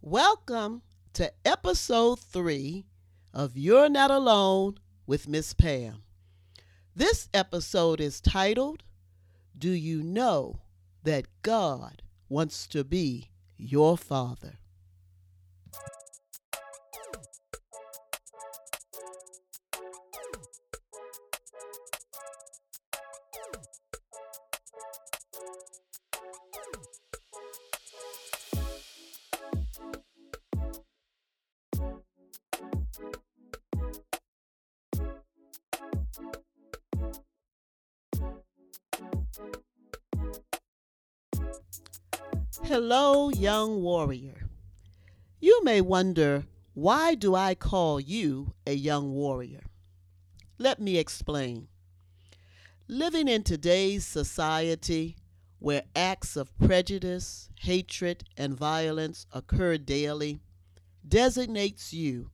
Welcome to episode 3 of You're Not Alone with Miss Pam. This episode is titled, Do You Know That God Wants to Be Your Father? Hello, young warrior. You may wonder, why do I call you a young warrior? Let me explain. Living in today's society, where acts of prejudice, hatred, and violence occur daily, designates you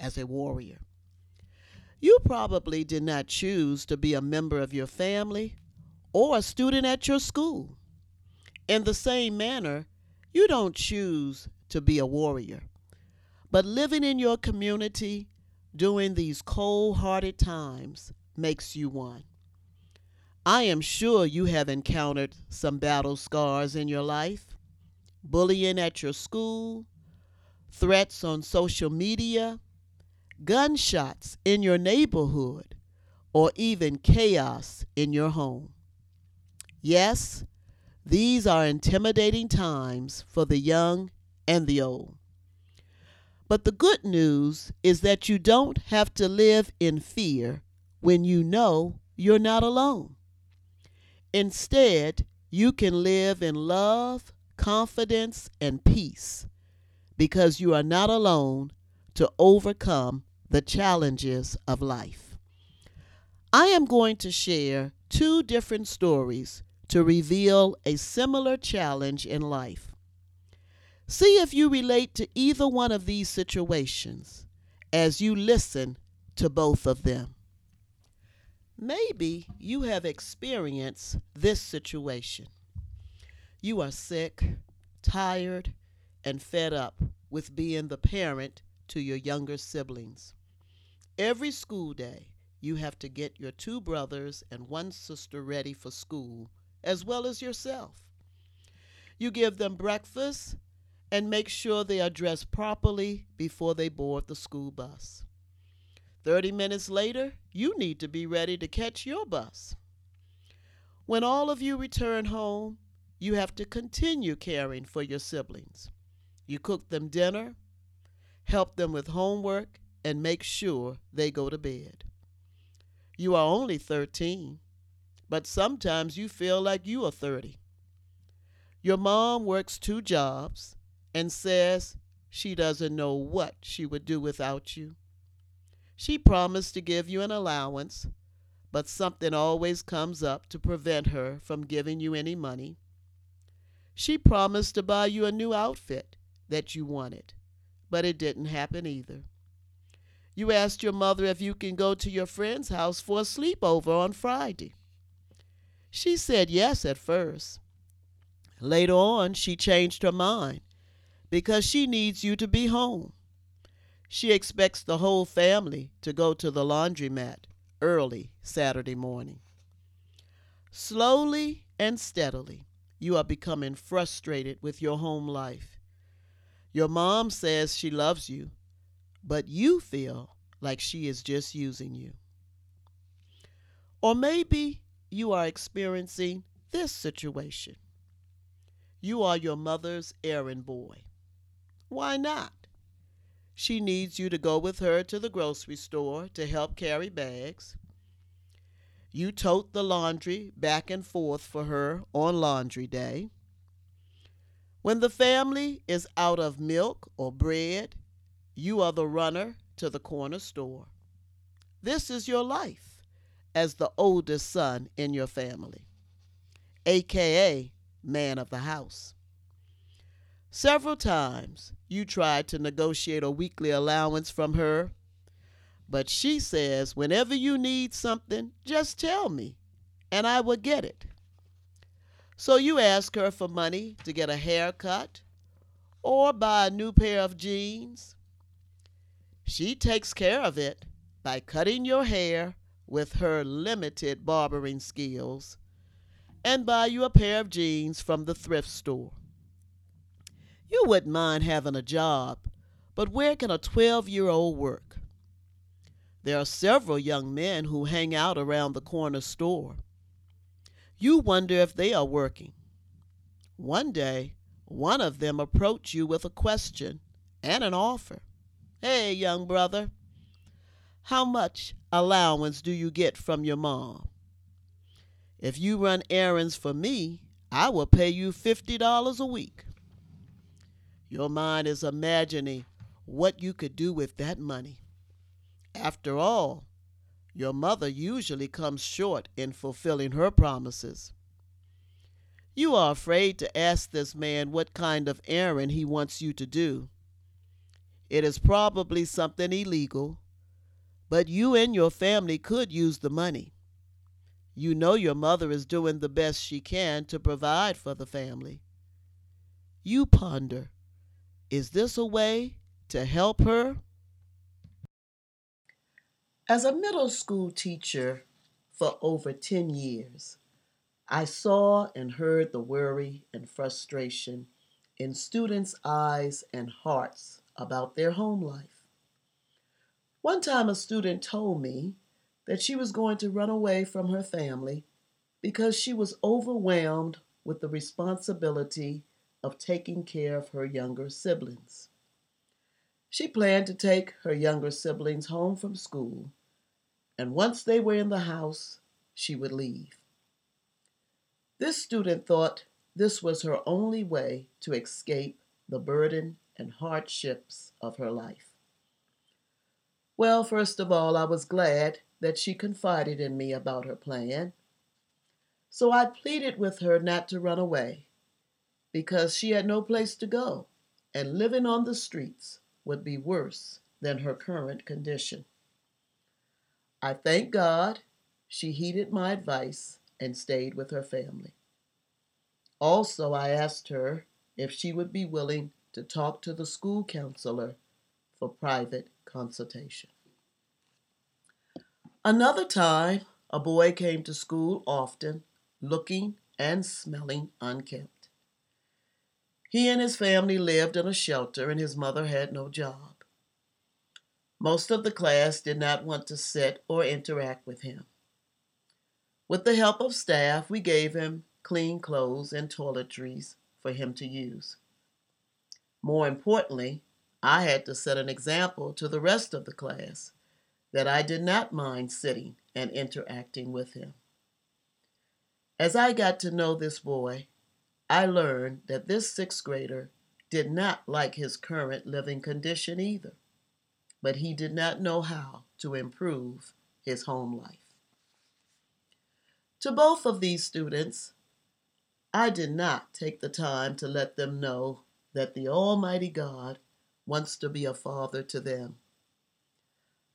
as a warrior. You probably did not choose to be a member of your family or a student at your school. In the same manner, you don't choose to be a warrior. But living in your community during these cold-hearted times makes you one. I am sure you have encountered some battle scars in your life, bullying at your school, threats on social media, gunshots in your neighborhood, or even chaos in your home. Yes, these are intimidating times for the young and the old. But the good news is that you don't have to live in fear when you know you're not alone. Instead, you can live in love, confidence, and peace because you are not alone to overcome the challenges of life. I am going to share 2 different stories to reveal a similar challenge in life. See if you relate to either one of these situations as you listen to both of them. Maybe you have experienced this situation. You are sick, tired, and fed up with being the parent to your younger siblings. Every school day, you have to get your 2 brothers and 1 sister ready for school, as well as yourself. You give them breakfast and make sure they are dressed properly before they board the school bus. 30 minutes later, you need to be ready to catch your bus. When all of you return home, you have to continue caring for your siblings. You cook them dinner, help them with homework, and make sure they go to bed. You are only 13. But sometimes you feel like you are 30. Your mom works 2 jobs and says she doesn't know what she would do without you. She promised to give you an allowance, but something always comes up to prevent her from giving you any money. She promised to buy you a new outfit that you wanted, but it didn't happen either. You asked your mother if you can go to your friend's house for a sleepover on Friday. She said yes at first. Later on, she changed her mind because she needs you to be home. She expects the whole family to go to the laundromat early Saturday morning. Slowly and steadily, you are becoming frustrated with your home life. Your mom says she loves you, but you feel like she is just using you. Or maybe you are experiencing this situation. You are your mother's errand boy. Why not? She needs you to go with her to the grocery store to help carry bags. You tote the laundry back and forth for her on laundry day. When the family is out of milk or bread, you are the runner to the corner store. This is your life as the oldest son in your family, aka man of the house. Several times you tried to negotiate a weekly allowance from her, but she says, whenever you need something, just tell me and I will get it. So you ask her for money to get a haircut or buy a new pair of jeans. She takes care of it by cutting your hair with her limited barbering skills and buy you a pair of jeans from the thrift store. You wouldn't mind having a job, but where can a 12-year-old work? There are several young men who hang out around the corner store. You wonder if they are working. One day, one of them approached you with a question and an offer. "Hey, young brother, how much allowance do you get from your mom? If you run errands for me, I will pay you $50 a week." Your mind is imagining what you could do with that money. After all, your mother usually comes short in fulfilling her promises. You are afraid to ask this man what kind of errand he wants you to do. It is probably something illegal, but you and your family could use the money. You know your mother is doing the best she can to provide for the family. You ponder, is this a way to help her? As a middle school teacher for over 10 years, I saw and heard the worry and frustration in students' eyes and hearts about their home life. One time a student told me that she was going to run away from her family because she was overwhelmed with the responsibility of taking care of her younger siblings. She planned to take her younger siblings home from school, and once they were in the house, she would leave. This student thought this was her only way to escape the burden and hardships of her life. Well, first of all, I was glad that she confided in me about her plan. So I pleaded with her not to run away because she had no place to go, and living on the streets would be worse than her current condition. I thank God she heeded my advice and stayed with her family. Also, I asked her if she would be willing to talk to the school counselor for private consultation. Another time, a boy came to school often, looking and smelling unkempt. He and his family lived in a shelter, and his mother had no job. Most of the class did not want to sit or interact with him. With the help of staff, we gave him clean clothes and toiletries for him to use. More importantly, I had to set an example to the rest of the class that I did not mind sitting and interacting with him. As I got to know this boy, I learned that this sixth grader did not like his current living condition either, but he did not know how to improve his home life. To both of these students, I did not take the time to let them know that the Almighty God wants to be a father to them.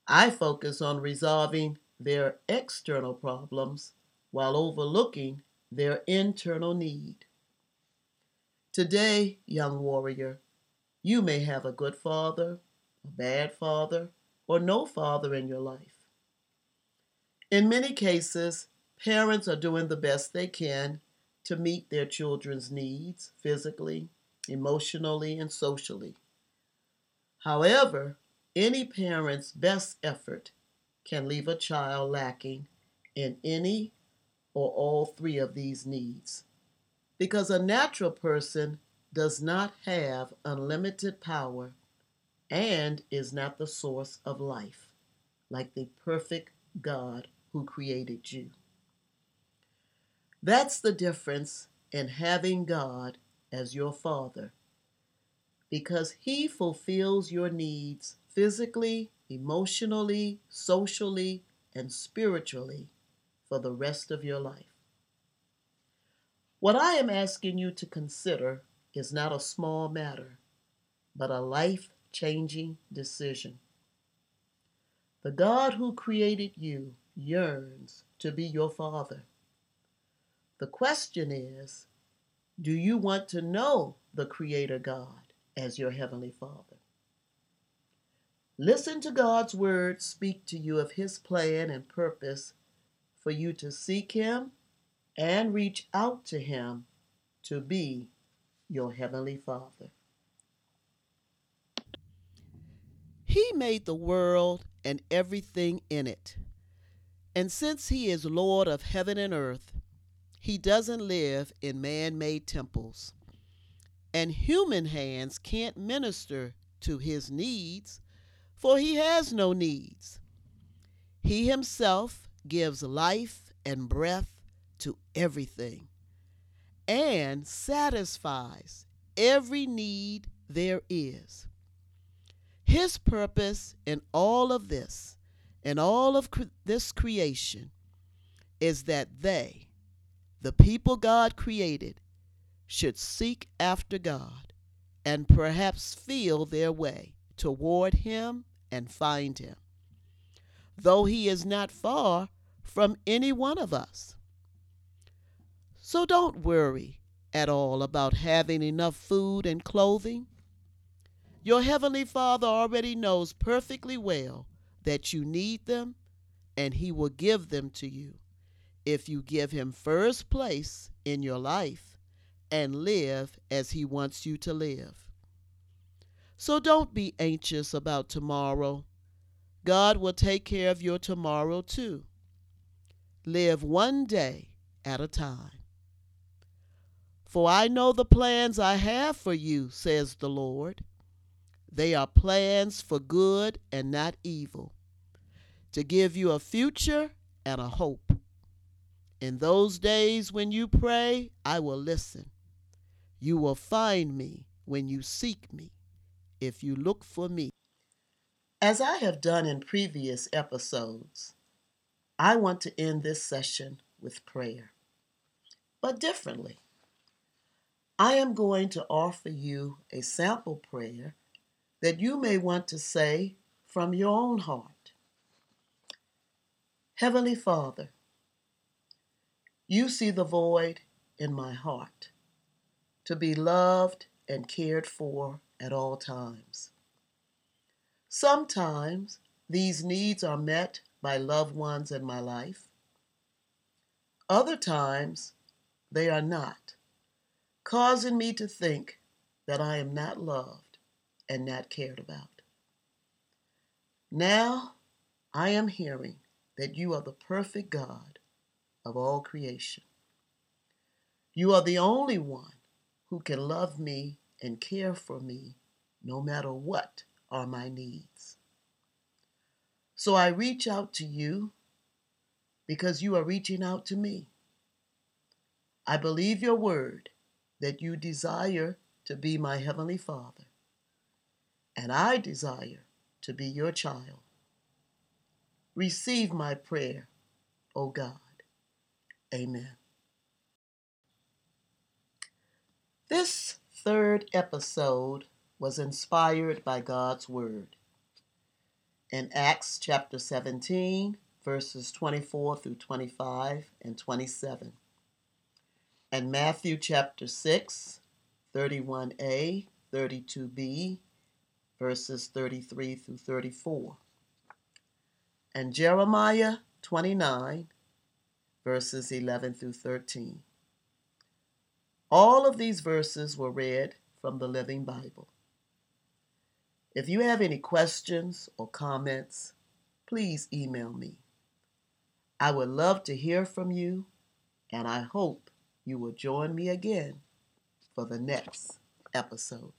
I focus on resolving their external problems while overlooking their internal need. Today, young warrior, you may have a good father, a bad father, or no father in your life. In many cases, parents are doing the best they can to meet their children's needs physically, emotionally, and socially. However, any parent's best effort can leave a child lacking in any or all three of these needs, because a natural person does not have unlimited power and is not the source of life, like the perfect God who created you. That's the difference in having God as your father, because he fulfills your needs physically, emotionally, socially, and spiritually for the rest of your life. What I am asking you to consider is not a small matter, but a life-changing decision. The God who created you yearns to be your father. The question is, do you want to know the Creator God as your Heavenly Father. Listen to God's word speak to you of His plan and purpose for you to seek Him and reach out to Him to be your Heavenly Father. He made the world and everything in it. And since He is Lord of heaven and earth, He doesn't live in man-made temples. And human hands can't minister to His needs, for He has no needs. He Himself gives life and breath to everything and satisfies every need there is. His purpose in all of this and all of this creation is that they, the people God created, should seek after God and perhaps feel their way toward Him and find Him, though He is not far from any one of us. So don't worry at all about having enough food and clothing. Your Heavenly Father already knows perfectly well that you need them, and He will give them to you if you give Him first place in your life and live as He wants you to live. So don't be anxious about tomorrow. God will take care of your tomorrow too. Live one day at a time. For I know the plans I have for you, says the Lord. They are plans for good and not evil, to give you a future and a hope. In those days when you pray, I will listen. You will find me when you seek me, if you look for me. As I have done in previous episodes, I want to end this session with prayer, but differently. I am going to offer you a sample prayer that you may want to say from your own heart. Heavenly Father, you see the void in my heart to be loved and cared for at all times. Sometimes these needs are met by loved ones in my life. Other times they are not, causing me to think that I am not loved and not cared about. Now I am hearing that you are the perfect God of all creation. You are the only one who can love me and care for me, no matter what are my needs. So I reach out to you because you are reaching out to me. I believe your word that you desire to be my Heavenly Father, and I desire to be your child. Receive my prayer, O God. Amen. This third episode was inspired by God's Word. In Acts chapter 17, verses 24 through 25 and 27, and Matthew chapter 6, 31a, 32b, verses 33 through 34, and Jeremiah 29, verses 11 through 13. All of these verses were read from the Living Bible. If you have any questions or comments, please email me. I would love to hear from you, and I hope you will join me again for the next episode.